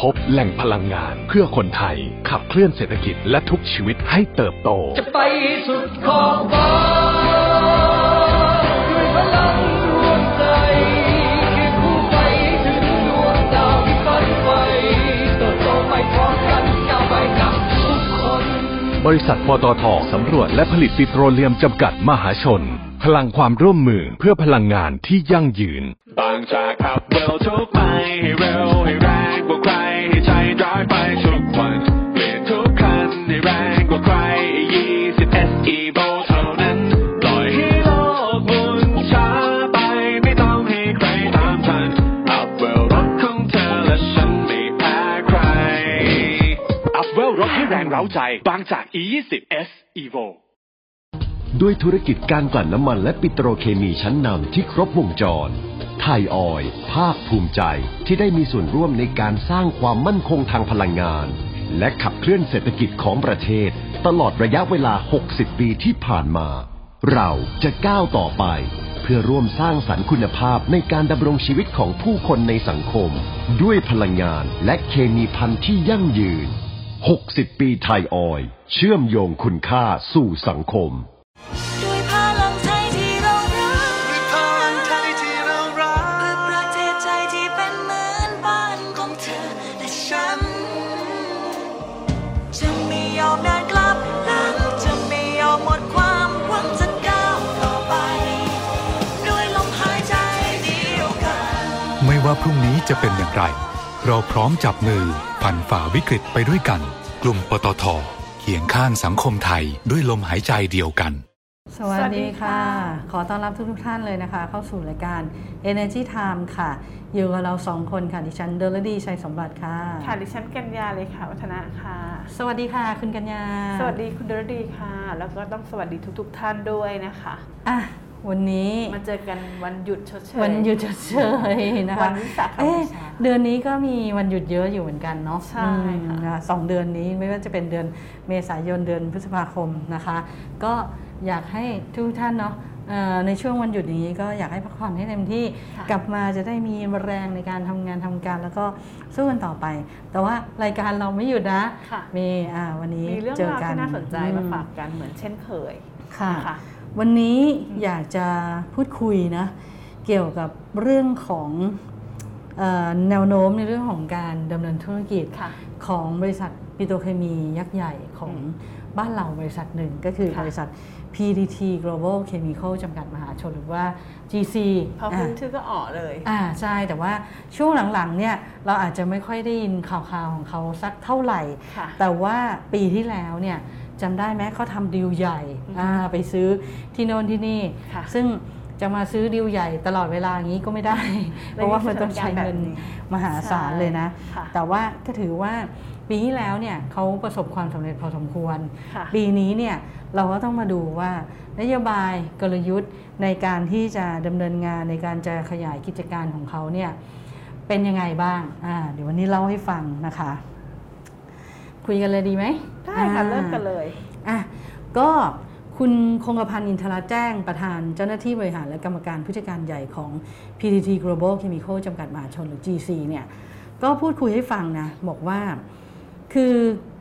พบแหล่งพลังงานเพื่อคนไทยขับเคลื่อนเศรษฐกิจและทุกชีวิตให้เติบโตจะไปสุดขอบฟ้าด้วยพลังดวงใจที่ผู้ไปถึงดวงดาวที่ฝันไฟเติบโตไปพร้อมกันก้าวไปกับทุกคนบริษัทปตท.สำรวจและผลิตปิโตรเลียมจำกัดมหาชนพลังความร่วมมือเพื่อพลังงานที่ยั่งยืนบางจากขับเร็วทุกไปให้เร็วให้แรงกว่าใครให้ใช้ดรายไปทุกวันเปลี่ยนทุกคันให้แรงกว่าใคร20 SE โบเท่านั้นปล่อยให้โลกหมุนช้าไปไม่ต้องให้ใครตามทันอัพเวลรถของเธอและฉันไม่แพ้ใครอัพเวลรถให้แรงเร้าใจบางจาก E20 SE โบด้วยธุรกิจการกลั่นน้ำมันและปิโตรเคมีชั้นนำที่ครบวงจรไทยออยล์ภาคภูมิใจที่ได้มีส่วนร่วมในการสร้างความมั่นคงทางพลังงานและขับเคลื่อนเศรษฐกิจของประเทศตลอดระยะเวลา 60 ปีที่ผ่านมาเราจะก้าวต่อไปเพื่อร่วมสร้างสรรค์คุณภาพในการดำรงชีวิตของผู้คนในสังคมด้วยพลังงานและเคมีพันธุ์ที่ยั่งยืน 60 ปีไทยออยล์เชื่อมโยงคุณค่าสู่สังคมด้วยพลังไทยที่เรารักด้วยพลังไทยที่เรารักเพื่อประเทศไทยที่เป็นเหมือนบ้านของเธอและฉันจะไม่ยอมเดินกลับหลังจะไม่ยอมหมดความหวังจะก้าวต่อไปด้วยลมหายใจเดียวกันไม่ว่าพรุ่งนี้จะเป็นอย่างไรเราพร้อมจับมือผ่านฝ่าวิกฤตไปด้วยกันกลุ่มปตท.เคียงข้างสังคมไทยด้วยลมหายใจเดียวกันสวัสดีค่ะขอต้อนรับทุกท่านเลยนะคะเข้าสู่รายการ Energy Time ค่ะอยู่กับเรา2คนค่ะดิฉันเดลดีชัยสมบัติค่ะค่ะดิฉันกัญญาเลยค่ะวัฒนะค่ะสวัสดีค่ะคุณกัญญาสวัสดีคุณเดลดีค่ะแล้วก็ต้องสวัสดีทุกท่านด้วยนะคะอ่ะวันนี้มาเจอกันวันหยุดชดเชยวันหยุดชดเชยนะคะวันวิสาขบูชาเดือนนี้ก็มีวันหยุดเยอะอยู่เหมือนกันเนาะใช่ค่ะสองเดือนนี้ไม่ว่าจะเป็นเดือนเมษายนเดือนพฤษภาคมนะคะก็อยากให้ทุกท่านเนาะในช่วงวันหยุดอย่างนี้ก็อยากให้พักผ่อนให้เต็มที่กลับมาจะได้มีแรงในการทำงานทำการแล้วก็สู้กันต่อไปแต่ว่ารายการเราไม่หยุดนะมีวันนี้เรื่องราวที่น่าสนใจมาฝากกันเหมือนเช่นเคยค่ะวันนี้อยากจะพูดคุยนะเกี่ยวกับเรื่องของแนวโน้มในเรื่องของการดำเนินธุรกิจของบริษัทปิโตรเคมียักษ์ใหญ่ของบ้านเราบริษัทหนึ่งก็คือบริษัท PTT Global Chemical จำกัดมหาชนหรือว่า GC พอคุ้นชื่อก็อ๋อเลยใช่แต่ว่าช่วงหลังๆเนี่ยเราอาจจะไม่ค่อยได้ยินข่าวๆของเขาสักเท่าไหร่แต่ว่าปีที่แล้วเนี่ยจำได้ไหมเขาทำดีลใหญ่ไปซื้อที่โน่นที่นี่ซึ่งจะมาซื้อดีลใหญ่ตลอดเวลาอย่างนี้ก็ไม่ได้เพราะว่ามันต้องใช้เงินมหาศาลเลยนะแต่ว่าก็ถือว่าปีที่แล้วเนี่ยเขาประสบความสำเร็จพอสมควรปีนี้เนี่ยเราก็ต้องมาดูว่านโยบายกลยุทธ์ในการที่จะดำเนินงานในการจะขยายกิจการของเขาเนี่ยเป็นยังไงบ้างเดี๋ยววันนี้เล่าให้ฟังนะคะคุยกันเลยดีไหมได้ค่ะเริ่มกันเลยก็คุณคงกพันธ์อินทราแจ้งประธานเจ้าหน้าที่บริหารและกรรมการผู้จัดการใหญ่ของ PTT Global Chemical จำกัดมหาชนหรือ GC เนี่ยก็พูดคุยให้ฟังนะบอกว่าคือ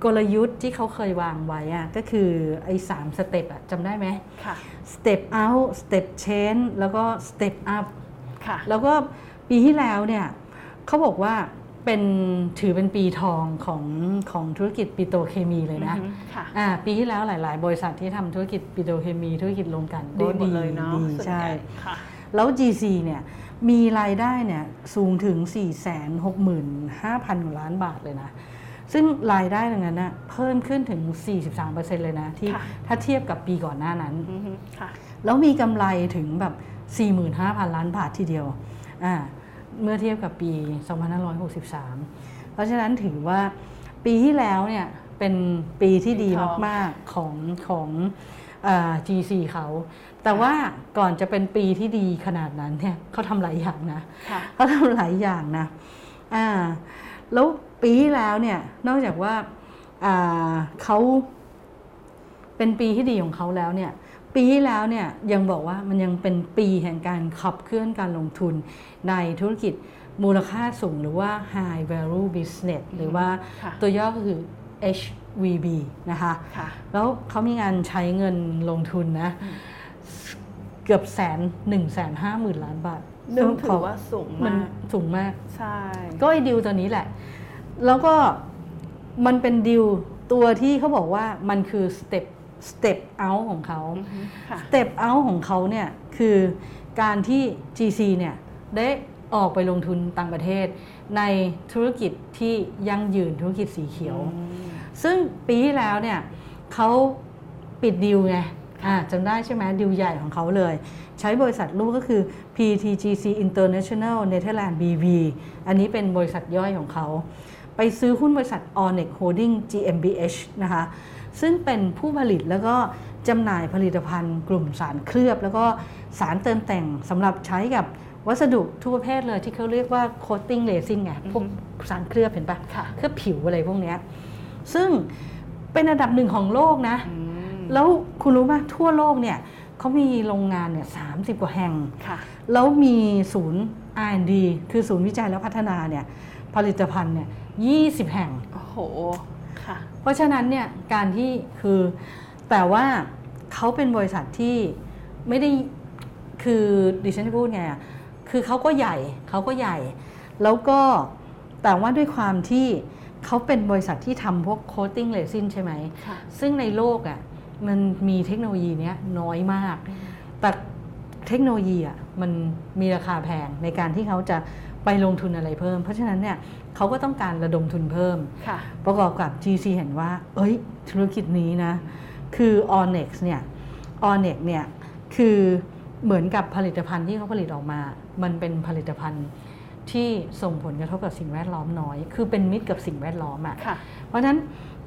กลยุทธ์ที่เขาเคยวางไว้ก็คือไอ้3สเต็ปจำได้ไหมค่ะ Step Out Step Change แล้วก็ Step Up ค่ะแล้วก็ปีที่แล้วเนี่ยเขาบอกว่าถือเป็นปีทองของธุรกิจปิโตรเคมีเลยนะปีที่แล้วหลายๆบริษัทที่ทำธุรกิจปิโตรเคมีธุรกิจโรงกลั่นก็ดีเลยเนาะใช่แล้ว GC เนี่ยมีรายได้เนี่ยสูงถึง 465,000 กว่าล้านบาทเลยนะซึ่งรายได้ตรงนั้นนะเพิ่มขึ้นถึง 43% เลยนะที่ถ้าเทียบกับปีก่อนหน้านั้นแล้วมีกำไรถึงแบบ 45,000 ล้านบาททีเดียวเมื่อเทียบกับปี 2563 ราะฉะนั้นถือว่าปีที่แล้วเนี่ยเป็นปีที่ดีมากๆของGC เขาแต่ว่าก่อนจะเป็นปีที่ดีขนาดนั้นเนี่ยเขาทำหลายอย่างนะเขาทำหลายอย่างนะแล้วปีแล้วเนี่ยนอกจากว่าเขาเป็นปีที่ดีของเขาแล้วเนี่ยปีแล้วเนี่ยยังบอกว่ามันยังเป็นปีแห่งการขับเคลื่อนการลงทุนในธุรกิจมูลค่าสูงหรือว่า high value business หรือว่าตัวย่อก็คือ HVB นะคะแล้วเขามีงานใช้เงินลงทุนนะเกือบ150,000 ล้านบาทซึ่งถือว่าสูงมากใช่ก็ไอ้ดีลตัวนี้แหละแล้วก็มันเป็นดีลตัวที่เขาบอกว่ามันคือสเต็ปเอาท์ของเขาสเต็ปเอาท์ของเขาเนี่ยคือการที่ GC เนี่ยได้ออกไปลงทุนต่างประเทศในธุรกิจที่ยั่งยืนธุรกิจสีเขียวซึ่งปีที่แล้วเนี่ยเขาปิดดีลไงจำได้ใช่ไหมดีลใหญ่ของเขาเลยใช้บริษัทลูกก็คือ PTGC International Netherlands BV อันนี้เป็นบริษัทย่อยของเขาไปซื้อหุ้นบริษัท Onex Holding GmbH นะคะซึ่งเป็นผู้ผลิตแล้วก็จำหน่ายผลิตภัณฑ์กลุ่มสารเคลือบแล้วก็สารเติมแต่งสำหรับใช้กับวัสดุทั่วประเภทเลยที่เขาเรียกว่า coating resin ไงพวกสารเคลือบเห็นปะเคลือบผิวอะไรพวกนี้ซึ่งเป็นอันดับหนึ่งของโลกนะแล้วคุณรู้ไหมทั่วโลกเนี่ยเขามีโรงงานเนี่ย30 กว่าแห่งแล้วมีศูนย์ R&D คือศูนย์วิจัยและพัฒนาเนี่ยผลิตภัณฑ์เนี่ย20 แห่งโอ้โหค่ะเพราะฉะนั้นเนี่ยการที่คือแต่ว่าเขาเป็นบริษัทที่ไม่ได้คือดิฉันจะพูดไงคือเขาก็ใหญ่แล้วก็แต่ว่าด้วยความที่เขาเป็นบริษัทที่ทำพวกโคตติ้งเรซินใช่ไหมซึ่งในโลกอ่ะมันมีเทคโนโลยีเนี้ยน้อยมากแต่เทคโนโลยีอ่ะมันมีราคาแพงในการที่เขาจะไปลงทุนอะไรเพิ่มเพราะฉะนั้นเนี่ยเขาก็ต้องการระดมทุนเพิ่มประกอบกับ GC เห็นว่าเอ้ยธุรกิจนี้นะคือ Onex เนี่ย Onex เนี่ยคือเหมือนกับผลิตภัณฑ์ที่เขาผลิตออกมามันเป็นผลิตภัณฑ์ที่ส่งผลกระทบกับสิ่งแวดล้อมน้อยคือเป็นมิตรกับสิ่งแวดล้อมอ่ะเพราะฉะนั้น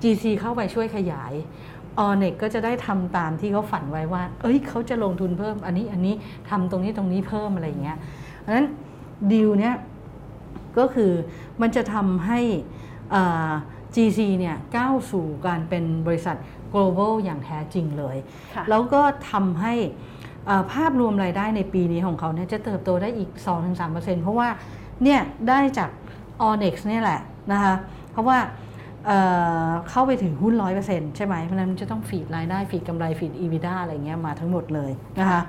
GC เข้าไปช่วยขยาย Onex ก็จะได้ทำตามที่เขาฝันไว้ว่าเอ้ยเขาจะลงทุนเพิ่มอันนี้ทำตรงนี้เพิ่มอะไรอย่างเงี้ยเพราะฉะนั้นดีลเนี้ยก็คือมันจะทำให้ GC เนี่ยก้าวสู่การเป็นบริษัท global อย่างแท้จริงเลยแล้วก็ทำให้ภาพรวมรายได้ในปีนี้ของเขาเนี่ยจะเติบโตได้อีก 2-3% เพราะว่าเนี่ยได้จาก Onex เนี่ยแหละนะคะเพราะว่าเข้าไปถึงหุ้น 100% ใช่ไหมเพราะนั้นมันจะต้องฟีดรายได้ฟีดกำไรฟีด EBITDA อะไรเงี้ยมาทั้งหมดเลยนะคะ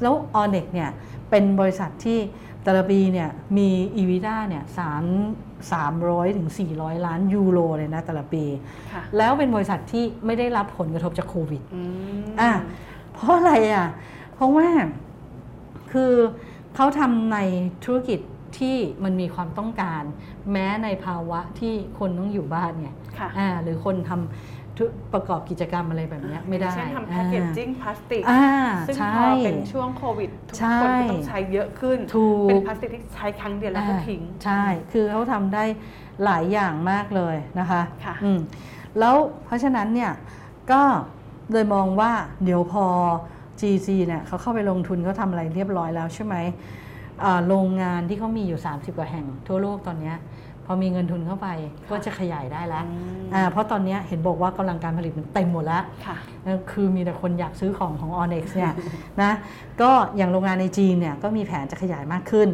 แล้ว Onex เนี่ยเป็นบริษัทที่แต่ละปีเนี่ยมี EBITDA เนี่ย300-400 ล้านยูโรเลยนะแต่ละปีแล้วเป็นบริษัทที่ไม่ได้รับผลกระทบจากโควิดเพราะอะไรเพราะว่าคือเขาทำในธุรกิจที่มันมีความต้องการแม้ในภาวะที่คนต้องอยู่บ้านไงหรือคนทำประกอบกิจกรรมอะไรแบบนี้ไม่ได้เช่นทำแพคเกจจิ้งพลาสติกซึ่งพอเป็นช่วงโควิดทุกคนก็ต้องใช้เยอะขึ้นเป็นพลาสติกที่ใช้ครั้งเดียวแล้วก็ทิ้งใช่คือเขาทำได้หลายอย่างมากเลยนะคะแล้วเพราะฉะนั้นเนี่ยก็โดยมองว่าเดี๋ยวพอ GC เนี่ยเขาเข้าไปลงทุนเขาทำอะไรเรียบร้อยแล้วใช่ไหมโรงงานที่เขามีอยู่30 กว่าแห่งทั่วโลกตอนนี้พอมีเงินทุนเข้าไปก็จะขยายได้แล้วเพราะตอนนี้เห็นบอกว่ากำลังการผลิตมันเต็มหมดแล้วคือมีแต่คนอยากซื้อของ Onex เนี่ยนะก็อย่างโรงงานในจีนเนี่ยก็มีแผนจะขยายมากขึ้น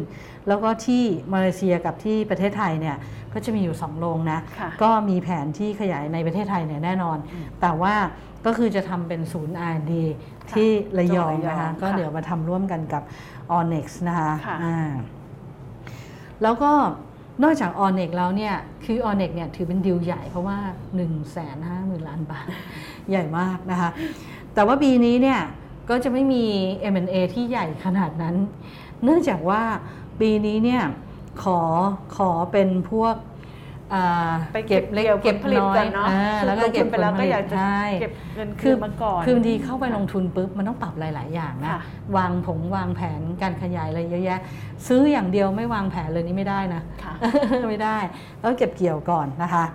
แล้วก็ที่มาเลเซียกับที่ประเทศไทยเนี่ยก็จะมีอยู่2 โรงนะก็มีแผนที่ขยายในประเทศไทยเนี่ยแน่นอนแต่ว่าก็คือจะทำเป็นศูนย์ R&D ที่ระยองนะคะก็เดี๋ยวมาทำร่วมกันกับ Onex นะคะแล้วก็นอกจาก Onex แล้วเนี่ยคือ Onex เนี่ยถือเป็นดีลใหญ่เพราะว่า 150,000 ล้านบาทใหญ่มากนะคะแต่ว่าปีนี้เนี่ยก็จะไม่มี M&A ที่ใหญ่ขนาดนั้นเนื่องจากว่าปีนี้เนี่ยขอเป็นพวก ไปเก็บเล็กเก็บผลิตกันเนาะแล้วก็เก็บไปแล้วก็อยากจะเก็บเงินคืนมาก่อนคือบางทีเข้าไปลงทุนปุ๊บมันต้องปรับหลายๆอย่างนะวางแผนการขยายอะไรเยอะแยะซื้ออย่างเดียวไม่วางแผนเลยนี่ไม่ได้นะไม่ได้แล้วเก็บเกี่ยวก่อนนะคะ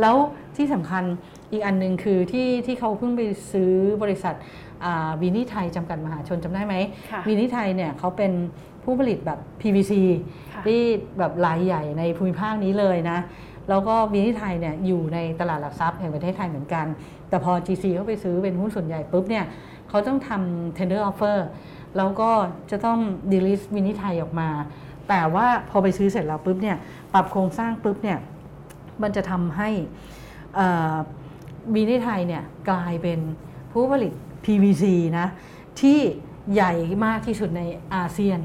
แล้วที่สำคัญอีกอันนึงคือที่เขาเพิ่งไปซื้อบริษัทวีนี่ไทยจำกัดมหาชนจำได้ไหมวีนี่ไทยเนี่ยเขาเป็นผู้ผลิตแบบ PVC ที่แบบรายใหญ่ในภูมิภาคนี้เลยนะแล้วก็วีนี่ไทยเนี่ยอยู่ในตลาดหลักทรัพย์แห่งประเทศไทยเหมือนกันแต่พอ GC เข้าไปซื้อเป็นหุ้นส่วนใหญ่ปุ๊บเนี่ยเขาต้องทำ tender offer แล้วก็จะต้อง delist วีนี่ไทยออกมาแต่ว่าพอไปซื้อเสร็จแล้วปุ๊บเนี่ยปรับโครงสร้างปุ๊บเนี่ยมันจะทำให้วีนี่ไทยเนี่ยกลายเป็นผู้ผลิต PVC นะที่ใหญ่มากที่สุดในอาเซียน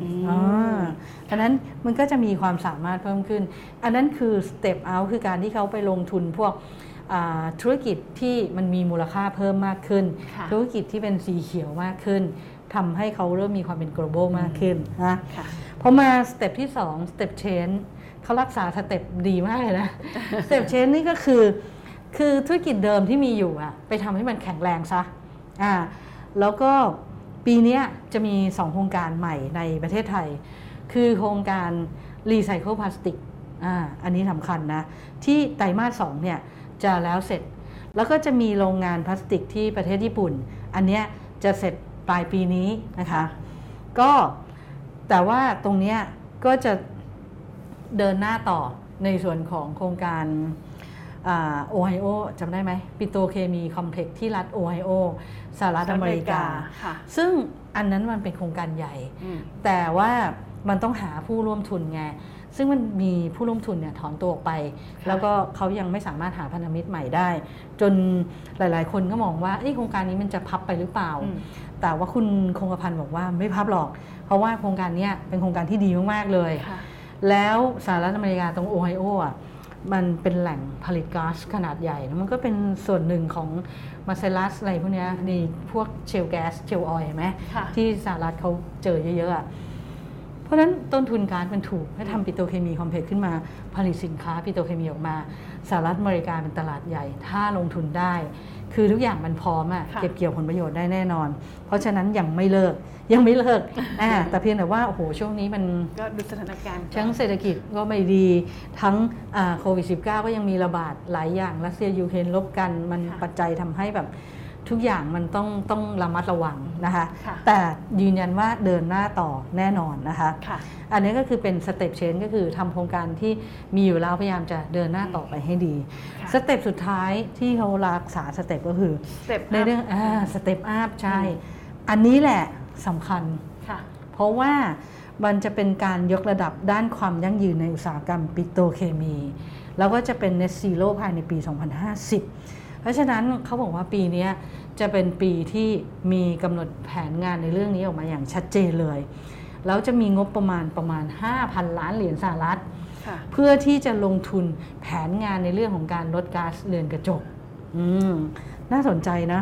อันนั้นมันก็จะมีความสามารถเพิ่มขึ้นอันนั้นคือ step out คือการที่เขาไปลงทุนพวกธุรกิจที่มันมีมูลค่าเพิ่มมากขึ้นธุรกิจที่เป็นสีเขียวมากขึ้นทำให้เขาเริ่มมีความเป็น global มากขึ้นนะพอมา step ที่2 step change เขารักษา step ดีมากเลยนะ step change นี่ก็คือธุรกิจเดิมที่มีอยู่อะไปทำให้มันแข็งแรงซะแล้วก็ปีนี้จะมี2โครงการใหม่ในประเทศไทยคือโครงการรีไซเคิลพลาสติกอันนี้สำคัญนะที่ไตรมาส2เนี่ยจะแล้วเสร็จแล้วก็จะมีโรงงานพลาสติกที่ประเทศญี่ปุ่นอันเนี้ยจะเสร็จปลายปีนี้นะคะก็แต่ว่าตรงเนี้ยก็จะเดินหน้าต่อในส่วนของโครงการโอไฮโอจำได้ไหมปิโตรเคมีคอมเพล็กซ์ที่รัฐโอไฮโอสหรัฐอเมริกาซึ่งอันนั้นมันเป็นโครงการใหญ่แต่ว่ามันต้องหาผู้ร่วมทุนไงซึ่งมันมีผู้ร่วมทุนเนี่ยถอนตัวออกไปแล้วก็เขายังไม่สามารถหาพันธมิตรใหม่ได้จนหลายๆคนก็มองว่าโครงการนี้มันจะพับไปหรือเปล่าแต่ว่าคุณคงกระพันบอกว่าไม่พับหรอกเพราะว่าโครงการนี้เป็นโครงการที่ดีมากๆเลยแล้วสหรัฐอเมริกาตรงโอไฮโออ่ะมันเป็นแหล่งผลิตก๊าซขนาดใหญ่มันก็เป็นส่วนหนึ่งของมาเซลัสอะไรพวกนี้ในพวกเชลแก๊สเชลออยล์ไหมที่สหรัฐเขาเจอเยอะๆเพราะนั้นต้นทุนก๊าซมันถูกถ้าทำปิโตรเคมีคอมเพล็กซ์ขึ้นมาผลิตสินค้าปิโตรเคมีออกมาสหรัฐอเมริกาเป็นตลาดใหญ่ถ้าลงทุนได้คือทุกอย่างมันพร้อมอะเก็บเกี่ยวผลประโยชน์ได้แน่นอนเพราะฉะนั้นยังไม่เลิกแต่เพียงแต่ว่าโอ้โหช่วงนี้มันก็ดูสถานการณ์ทั้งเศรษฐกิจก็ไม่ดีทั้งโควิด19ก็ยังมีระบาดหลายอย่างรัสเซียยูเครนลบกันมันปัจจัยทำให้แบบทุกอย่างมันต้องระมัดระวังนะคะแต่ยืนยันว่าเดินหน้าต่อแน่นอนนะคะอันนี้ก็คือเป็นสเต็ปเชนก็คือทำโครงการที่มีอยู่แล้วพยายามจะเดินหน้าต่อไปให้ดีสเต็ปสุดท้ายที่เขารักษาสเต็ปก็คือในเรื่องสเต็ปอัพใช่อันนี้แหละสำคัญเพราะว่ามันจะเป็นการยกระดับด้านความยั่งยืนในอุตสาหกรรมปิโตรเคมีแล้วก็จะเป็น Net Zero ภายในปี 2050 เพราะฉะนั้นเขาบอกว่าปีนี้จะเป็นปีที่มีกำหนดแผนงานในเรื่องนี้ออกมาอย่างชัดเจนเลยแล้วจะมีงบประมาณ 5,000 ล้านเหรียญสหรัฐเพื่อที่จะลงทุนแผนงานในเรื่องของการลดก๊าซเรือนกระจกน่าสนใจนะ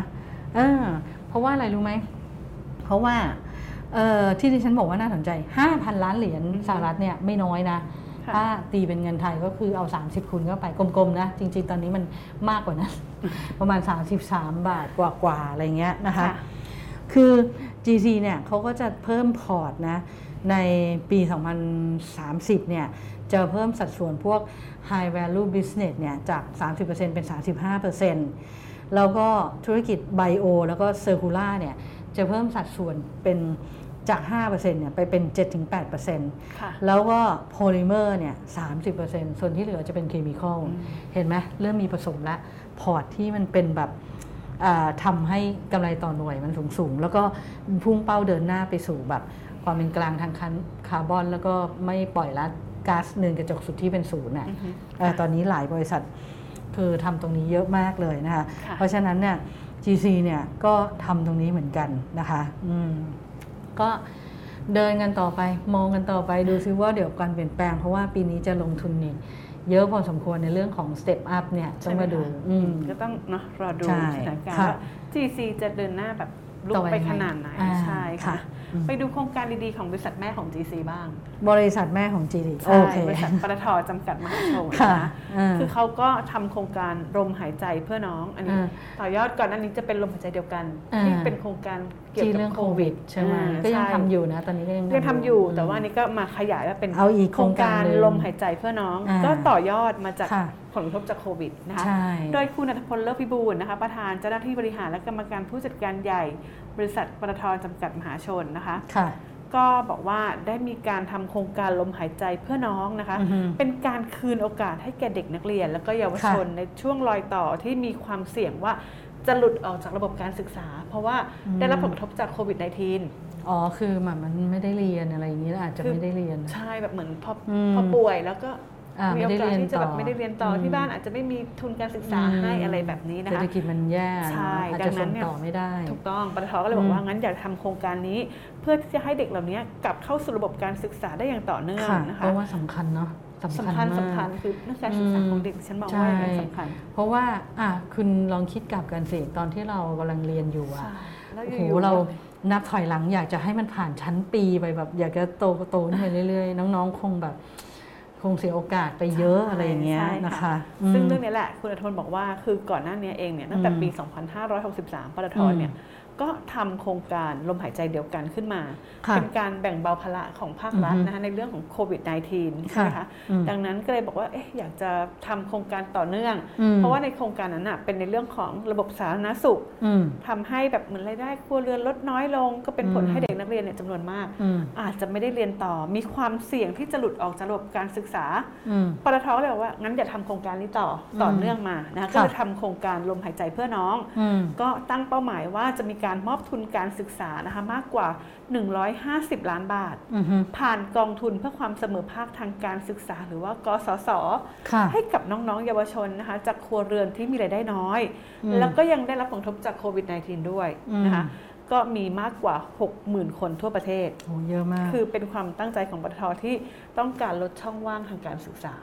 เพราะว่าอะไรรู้ไหมเพราะว่าที่ดิฉันบอกว่าน่าสนใจ 5,000 ล้านเหรียญสหรัฐเนี่ยไม่น้อยนะถ้าตีเป็นเงินไทยก็คือเอา30คูณเข้าไปกลมๆนะจริงๆตอนนี้มันมากกว่านั้น ประมาณ33บาทกว่าๆอะไรเงี้ยนะคะคือ GC เนี่ยเขาก็จะเพิ่มพอร์ตนะในปี2030เนี่ยจะเพิ่มสัดส่วนพวก High Value Business เนี่ยจาก 30% เป็น 35% แล้วก็ธุรกิจ Bio แล้วก็ Circular เนี่ยจะเพิ่มสัดส่วนเป็นจาก 5% เนี่ยไปเป็น 7-8% แล้วก็โพลิเมอร์เนี่ย 30% ส่วนที่เหลือจะเป็นเคมีคอลเห็นไหมเริ่มมีผสมแล้วพอร์ตที่มันเป็นแบบทำให้กำไรต่อหน่วยมันสูงๆแล้วก็พุ่งเป้าเดินหน้าไปสู่แบบความเป็นกลางทางคาร์บอนแล้วก็ไม่ปล่อยละก๊าซเรือนกระจกสุดที่เป็นศูนย์นะตอนนี้หลายบริษัทคือทำตรงนี้เยอะมากเลยนะคะเพราะฉะนั้นเนี่ย GC เนี่ยก็ทำตรงนี้เหมือนกันนะคะก็เดินกันต่อไปมองกันต่อไปดูซิว่าเดี๋ยวการเปลี่ยนแปลงเพราะว่าปีนี้จะลงทุนนี่เยอะพอสมควรในเรื่องของ step up เนี่ยต้องมาดูก็ต้องเนาะรอดูสถานการณ์ว่า GC จะเดินหน้าแบบ ลุกไปขนาดไหนใช่ค่ะไปดูโครงการดีๆของบริษัทแม่ของ GC บ้างบริษัทแม่ของ GC ใช่บริษัทปตท.จำกัดมหาชนนะคือเขาก็ทำโครงการลมหายใจเพื่อน้องอันนี้ต่อยอดก่อนอันนี้จะเป็นลมหายใจเดียวกันที่เป็นโครงการเกี่ยวกับโควิดใช่ไหมก็ยังทำอยู่นะตอนนี้ก็ยังทำอยู่แต่ว่านี่ก็มาขยายว่าเป็นโครงการลมหายใจเพื่อน้องก็ต่อยอดมาจากผลกระทบจากโควิดนะคะโดยคุณณัฐพล เลิศวิบูลย์นะคะประธานเจ้าหน้าที่บริหารและกรรมการผู้จัดการใหญ่บริษัทปตท.จำกัดมหาชนนะคะก็บอกว่าได้มีการทำโครงการลมหายใจเพื่อน้องนะคะเป็นการคืนโอกาสให้แก่เด็กนักเรียนและก็เยาวชนในช่วงรอยต่อที่มีความเสี่ยงว่าจะหลุดออกจากระบบการศึกษาเพราะว่าได้รับผลกระทบจากโควิด -19 อ๋อคือมันไม่ได้เรียนอะไรอย่างนี้อาจจะไม่ได้เรียนใช่แบบเหมือนพอป่วยแล้วก็มีโอกาสที่จะแบบไม่ได้เรียนต่อที่บ้านอาจจะไม่มีทุนการศึกษาให้อะไรแบบนี้นะคะเศรษฐกิจมันแย่ใช่ดังนั้นเนี่ยถูกต้องปตท.ก็เลยบอกว่างั้นอยากทำโครงการนี้เพื่อที่จะให้เด็กเหล่านี้กลับเข้าสู่ระบบการศึกษาได้อย่างต่อเนื่องนะคะเพราะว่าสำคัญเนาะสำคัญคือเรื่องการศึกษาของเด็กฉันบอกว่าเป็นสำคัญเพราะว่าคุณลองคิดกลับกันสิตอนที่เรากำลังเรียนอยู่อะโอ้โหเรานับถอยหลังอยากจะให้มันผ่านชั้นปีไปแบบอยากจะโตขึ้นไปเรื่อยๆน้องๆคงเสียโอกาสไปเยอะอะไรอย่างเงี้ยนะคะซึ่งเรื่องนี้แหละคุณอทนบอกว่าคือก่อนหน้านี้เองเนี่ยตั้งแต่ปี2563ปตท.เนี่ยก็ทำโครงการลมหายใจเดียวกันขึ้นมาเป็นการแบ่งเบาภาระของภาครัฐนะคะในเรื่องของโควิด -19 ใช่ไหมคะดังนั้นก็เลยบอกว่าอยากจะทำโครงการต่อเนื่องเพราะว่าในโครงการนั้นเป็นในเรื่องของระบบสาธารณสุขทำให้แบบเหมือนรายได้ครัวเรือนลดน้อยลงก็เป็นผลให้เด็กนักเรียนเนี่ยจำนวนมากอาจจะไม่ได้เรียนต่อมีความเสี่ยงที่จะหลุดออกจากระบบการศึกษาปตท.ก็เลยบอกว่างั้นอย่าทำโครงการนี้ต่อเนื่องมานะคะก็เลยทำโครงการลมหายใจเพื่อน้องก็ตั้งเป้าหมายว่าจะมีการมอบทุนการศึกษานะคะมากกว่า150ล้านบาทผ่านกองทุนเพื่อความเสมอภาคทางการศึกษาหรือว่ากสศให้กับน้องๆเยาวชนนะคะจากครัวเรือนที่มีรายได้น้อยแล้วก็ยังได้รับผลกระทบจากโควิด -19 ด้วยนะคะก็มีมากกว่า 60,000 คนทั่วประเทศโอ้เยอะมากคือเป็นความตั้งใจของปตท.ที่ต้องการลดช่องว่างทางการศึกษา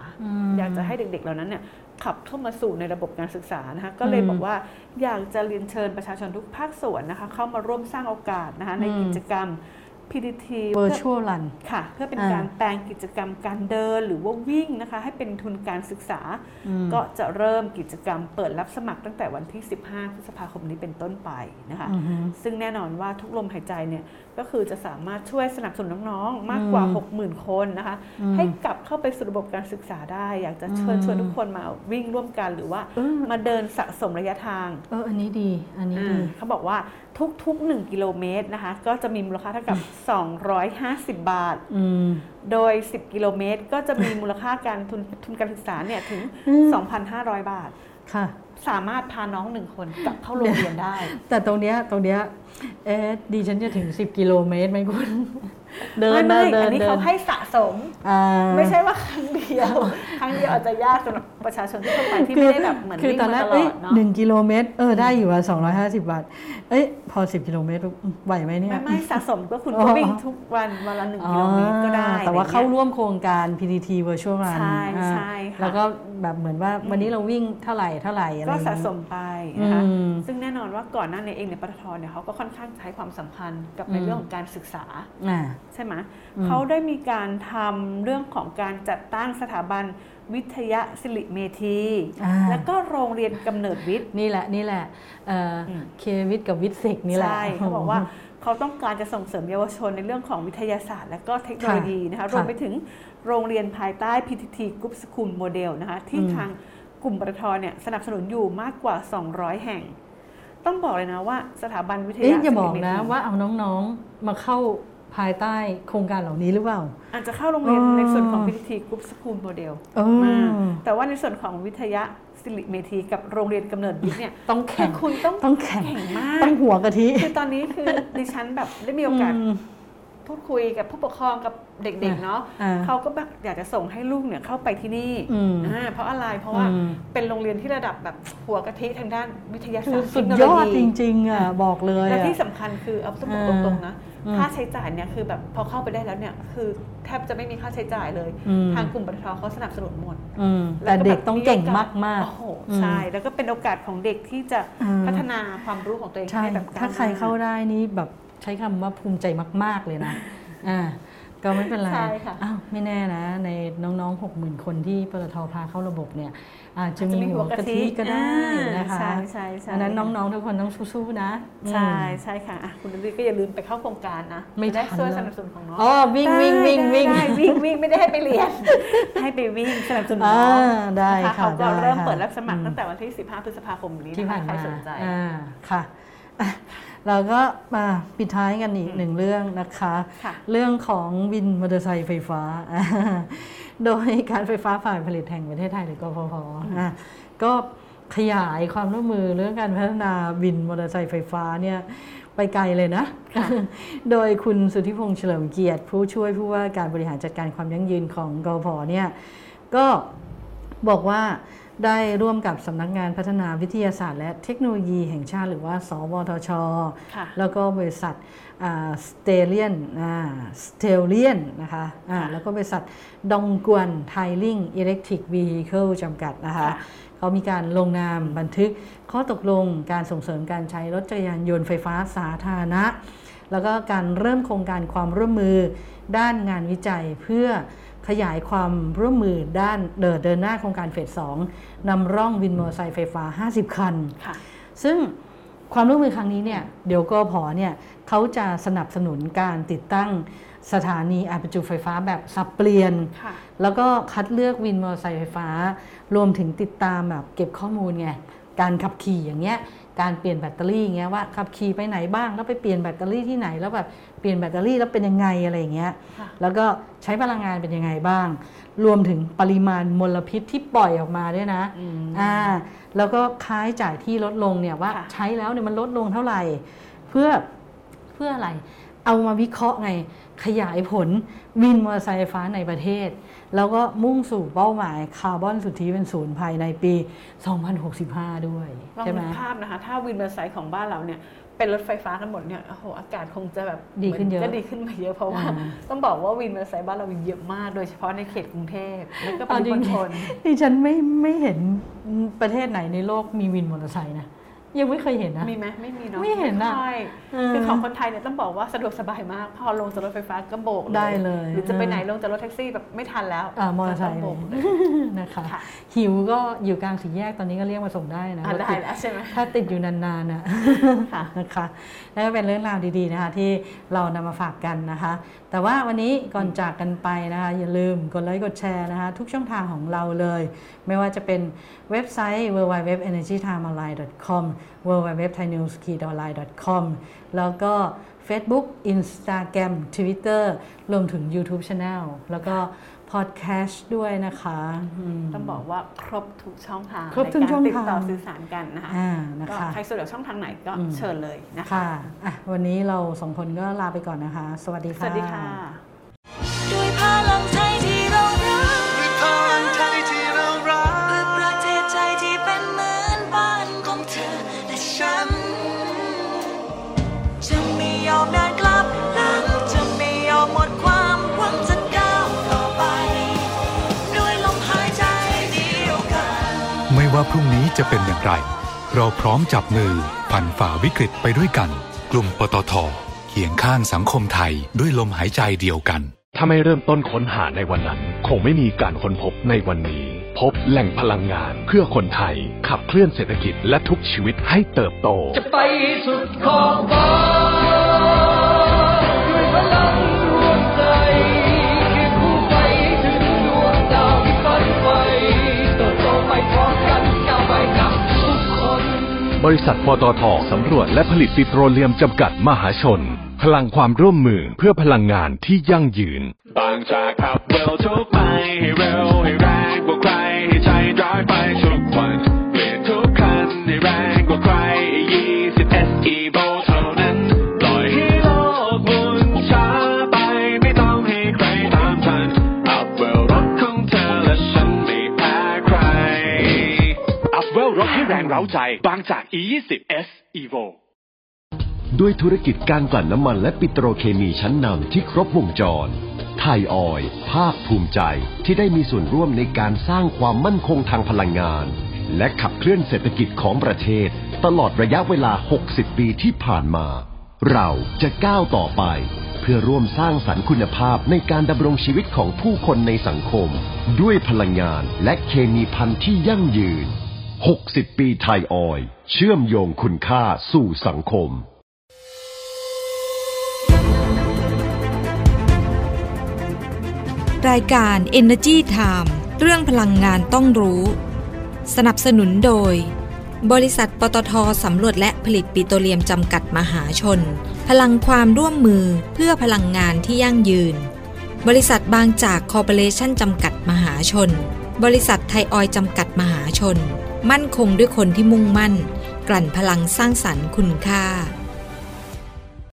อยากจะให้เด็กๆเหล่านั้นเนี่ยขับเข้ามาสู่ในระบบการศึกษานะคะก็เลยบอกว่าอยากจะเรียนเชิญประชาชนทุกภาคส่วนนะคะเข้ามาร่วมสร้างโอกาสนะคะในกิจกรรม PTT Virtual Run ค่ะเพื่อเป็นการแปลงกิจกรรมการเดินหรือว่าวิ่งนะคะให้เป็นทุนการศึกษาก็จะเริ่มกิจกรรมเปิดรับสมัครตั้งแต่วันที่15พฤษภาคมนี้เป็นต้นไปนะคะซึ่งแน่นอนว่าทุกลมหายใจเนี่ยก็คือจะสามารถช่วยสนับสนุนน้องๆมากกว่า 60,000 คนนะคะให้กลับเข้าไปสู่ระบบการศึกษาได้อยากจะเชิญชวนทุกคนมาวิ่งร่วมกันหรือว่ามาเดินสะสมระยะทางอันนี้ดีเขาบอกว่าทุกๆ1กิโลเมตรนะคะก็จะมีมูลค่าเท่ากับ250 บาทโดย10กิโลเมตรก็จะมีมูลค่าการทุนการศึกษาเนี่ยถึง 2,500 บาทค่ะสามารถพาน้อง1คนกลับเข้าโรงเรียนได้แต่ตรงเนี้ยดิฉันจะถึง10กิโลเมตรมั้ยคุณเดินได้อันนี้เขาให้สะสมไม่ใช่ว่าครั้งเดียวอาจจะยากสำหรับประชาชนที่ทั่วไปที่ไม่ได้แบบเหมือนวิ่งตลอดเนาะ1กิโลเมตรได้อยู่ว่า250บาทพอ10กิโลเมตรไหวไหมเนี่ยไม่สะสมก็คุณก็วิ่งทุกวันวันละ1กิโลเมตรก็ได้แต่ว่าเข้าร่วมโครงการ PTT Virtual Run ใช่แล้วก็แบบเหมือนว่าวันนี้เราวิ่งเท่าไหร่อะไรก็สะสมไปนะคะซึ่งแน่นอนว่าก่อนหน้านี้เองเนี่ยปตท.เนี่ยเขาก็ค่อนข้างใช้ความสำคัญกับในเรื่องของการศึกษาใช่ไหมเขาได้มีการทำเรื่องของการจัดตั้งสถาบันวิทยาศิริเมธีแล้วก็โรงเรียนกำเนิดวิทย์นี่แหละเควิทย์กับวิทย์ศิลป์นี่แหละใช่เขาบอกว่าเขาต้องการจะส่งเสริมเยาวชนในเรื่องของวิทยาศาสตร์และก็เทคโนโลยีนะคะรวมไปถึงโรงเรียนภายใต้ PTT Group School Model นะคะที่ทางกลุ่มปตท.เนี่ยสนับสนุนอยู่มากกว่า200แห่งต้องบอกเลยนะว่าสถาบันวิทยาศิริเมธีอย่าบอกนะว่าเอาน้องๆมาเข้าภายใต้โครงการเหล่านี้หรือเปล่าอาจจะเข้าโรงเรียนในส่วนของ PTT Group School Model มาแต่ว่าในส่วนของวิทยาศิริเมธีกับโรงเรียนกำเนิดวิทย์เนี่ยต้องแข่งคุณต้องแข่งมากต้องหัวกะทิคือตอนนี้คือดิฉันแบบได้มีโอกาส พูดคุยกับผู้ปกครองกับเด็กๆเนาะเขาก็อยากจะส่งให้ลูกเนี่ยเข้าไปที่นี่เพราะอะไรเพราะว่าเป็นโรงเรียนที่ระดับแบบหัวกะทิทางด้านวิทยาศาสตร์สุดยอดจริงๆอ่ะบอกเลยและที่สำคัญคือเอาต้องบอกตรงๆนะค่าใช้จ่ายเนี่ยคือแบบพอเข้าไปได้แล้วเนี่ยคือแทบจะไม่มีค่าใช้จ่ายเลยทางกลุ่มปตท.เขาสนับสนุนหมดแต่เด็กต้องเก่งมากๆโอ้โหใช่แล้วก็เป็นโอกาสของเด็กที่จะพัฒนาความรู้ของตัวเองให้แบบถ้าใครเข้าได้นี่แบบใช้คำว่าภูมิใจมากๆเลยนะ ก็ไม่เป็นไรอ้าวไม่แน่นะในน้องๆ 60,000 คนที่ปตท.พาเข้าระบบเนี่ยอาจจะมีหัวกะทิก็ได้นะคะอันนั้นน้องๆทุกคนต้องสู้ๆนะใช่ใช่ค่ะคุณลิลก็อย่าลืมไปเข้าโครงการนะไม่ได้ช่วยสนับสนุนของน้องอ๋อวิ่งวิ่งวิ่งวิ่งวิ่งไม่ได้ให้ไปเรียนให้ไปวิ่งสนับสนุนน้องได้ค่ะเราเริ่มเปิดรับสมัครตั้งแต่วันที่15พฤษภาคมนี้ที่ใครสนใจค่ะเราก็มาปิดท้ายกันอีกหนึ่งเรื่องนะคะเรื่องของวินมอเตอร์ไซค์ไฟฟ้าโดยการไฟฟ้าฝ่ายผลิตแห่งประเทศไทยหรือกฟผ.ก็ขยายความร่วมมือเรื่องการพัฒนาวินมอเตอร์ไซค์ไฟฟ้าเนี่ยไปไกลเลยนะโดยคุณสุทธิพงษ์เฉลิมเกียรติผู้ช่วยผู้ว่าการบริหารจัดการความยั่งยืนของกฟผ.เนี่ยก็บอกว่าได้ร่วมกับสำนักงานพัฒนาวิทยาศาสตร์และเทคโนโลยีแห่งชาติหรือว่าสวทช.แล้วก็บริษัทสเตเลียนนะคะแล้วก็บริษัทดงกวนไทยลิงอิเล็กทริกวีฮิเคิลจำกัดนะคะเขามีการลงนามบันทึกข้อตกลงการส่งเสริมการใช้รถจักรยานยนต์ไฟฟ้าสาธารณะแล้วก็การเริ่มโครงการความร่วมมือด้านงานวิจัยเพื่อขยายความร่วมมือด้านเดินหน้าโครงการเฟส 2 นำร่องวินมอเตอร์ไซค์ไฟฟ้า50 คันซึ่งความร่วมมือครั้งนี้เนี่ยเดี๋ยวกผ.เนี่ยเขาจะสนับสนุนการติดตั้งสถานีอัดประจุไฟฟ้าแบบสับเปลี่ยนแล้วก็คัดเลือกวินมอเตอร์ไซค์ไฟฟ้ารวมถึงติดตามแบบเก็บข้อมูลไงการขับขี่อย่างเงี้ยการเปลี่ยนแบตเตอรี่อย่างเงี้ยว่าขับขี่ไปไหนบ้างแล้วไปเปลี่ยนแบตเตอรี่ที่ไหนแล้วแบบเปลี่ยนแบตเตอรี่แล้วเป็นยังไงอะไรอย่างเงี้ยแล้วก็ใช้พลังงานเป็นยังไงบ้างรวมถึงปริมาณมลพิษที่ปล่อยออกมาด้วยนะแล้วก็ค่าใช้จ่ายที่ลดลงเนี่ยว่าใช้แล้วเนี่ยมันลดลงเท่าไหร่เพื่ออะไรเอามาวิเคราะห์ไงขยายผลวินมอเตอร์ไซค์ไฟฟ้าในประเทศแล้วก็มุ่งสู่เป้าหมายคาร์บอนสุทธิเป็นศูนย์ภายในปี2065ด้วยใช่ไหมภาพนะคะถ้าวินมอเตอร์ไซค์ของบ้านเราเนี่ยเป็นรถไฟฟ้ากันหมดเนี่ยโอ้โหอากาศคงจะแบบดีขึ้นเยอะก็ดีขึ้นมาเยอะเพราะว่าต้องบอกว่าวินมอเตอร์ไซค์บ้านเราเยอะมากโดยเฉพาะในเขตกรุงเทพแล้วก็ปริมณฑลที่ฉันไม่เห็นประเทศไหนในโลกมีวินมอเตอร์ไซค์นะยังไม่เคยเห็นนะมีไหมไม่มีเนาะไม่เห็นนะคือของคนไทยเนี่ยต้องบอกว่าสะดวกสบายมากพอลงจากรถไฟฟ้าก็โบกได้เลยหรือจะไปไหนลงจากรถแท็กซี่แบบไม่ทันแล้วมอเตอร์ไซค์นะคะหิวก็อยู่กลางสี่แยกตอนนี้ก็เรียกมาส่งได้นะได้แล้วใช่ไหมถ้าติดอยู่นานๆนะนะคะนั่นก็เป็นเรื่องราวดีๆนะคะที่เรานำมาฝากกันนะคะแต่ว่าวันนี้ก่อนจากกันไปนะคะอย่าลืมกดไลค์กดแชร์นะคะทุกช่องทางของเราเลยไม่ว่าจะเป็นเว็บไซต์ www.energytimeonline.com www.thainews.online.com แล้วก็ Facebook Instagram Twitter รวมถึง YouTube Channel แล้วก็ Podcast ด้วยนะคะต้องบอกว่าครบทุกช่องทางในการติดต่อสื่อสารกันนะคะก็ใครสะดวกช่องทางไหนก็เชิญเลยนะคะวันนี้เราสองคนก็ลาไปก่อนนะคะสวัสดีค่ะสวัสดีค่ะด้วยพลังไทยที่เรารักด้วยพลังไทยที่เรารักด้วยประเทศไทยที่เป็นเหมือนบ้านของเธอและฉันจะไม่ยอมเดินกลับหลังจะไม่ยอมหมดความหวังจะก้าวต่อไปด้วยลมหายใจเดียวกันไม่ว่าพรุ่งนี้จะเป็นอย่างไรเราพร้อมจับมือผ่านฝ่าวิกฤตไปด้วยกันกลุ่มปตท.เคียงข้างสังคมไทยด้วยลมหายใจเดียวกันถ้าไม่เริ่มต้นค้นหาในวันนั้นคงไม่มีการค้นพบในวันนี้พบแหล่งพลังงานเพื่อคนไทยขับเคลื่อนเศรษฐกิจและทุกชีวิตให้เติบโตจะไปสุดขอบฟ้าด้วยพลังรวมใจเคียงคู่ไปถึงดวงดาวที่ฝันไว้เติบโตไปพร้อมกันก้าวไปกับบริษัทปตท.สำรวจและผลิตปิโตรเลียมจำกัดมหาชนพลังความร่วมมือเพื่อพลังงานที่ยั่งยืนต่างจากขับเร็วทุกไปให้เร็วให้แรงกว่าใครให้ใจร้ายไปทุกวันเปลี่ยนทุกคันให้แรงกว่าใคร20 SE เท่านั้นปล่อยให้โลกหมุนช้าไป อย่างเร้าใจบางจาก E20S Evoด้วยธุรกิจการกลั่นน้ำมันและปิโตรเคมีชั้นนำที่ครบวงจรไทยออยล์ภาคภูมิใจที่ได้มีส่วนร่วมในการสร้างความมั่นคงทางพลังงานและขับเคลื่อนเศรษฐกิจของประเทศตลอดระยะเวลา60ปีที่ผ่านมาเราจะก้าวต่อไปเพื่อร่วมสร้างสรรค์คุณภาพในการดำรงชีวิตของผู้คนในสังคมด้วยพลังงานและเคมีพันธุ์ที่ยั่งยืน60ปีไทยออยล์เชื่อมโยงคุณค่าสู่สังคมรายการ Energy Time เรื่องพลังงานต้องรู้สนับสนุนโดยบริษัทปตท.สำรวจและผลิตปิโตรเลียมจำกัดมหาชนพลังความร่วมมือเพื่อพลังงานที่ยั่งยืนบริษัทบางจากคอร์ปอเรชั่นจำกัดมหาชนบริษัทไทยออยล์จำกัดมหาชนมั่นคงด้วยคนที่มุ่งมั่นกลั่นพลังสร้างสรรค์คุณค่า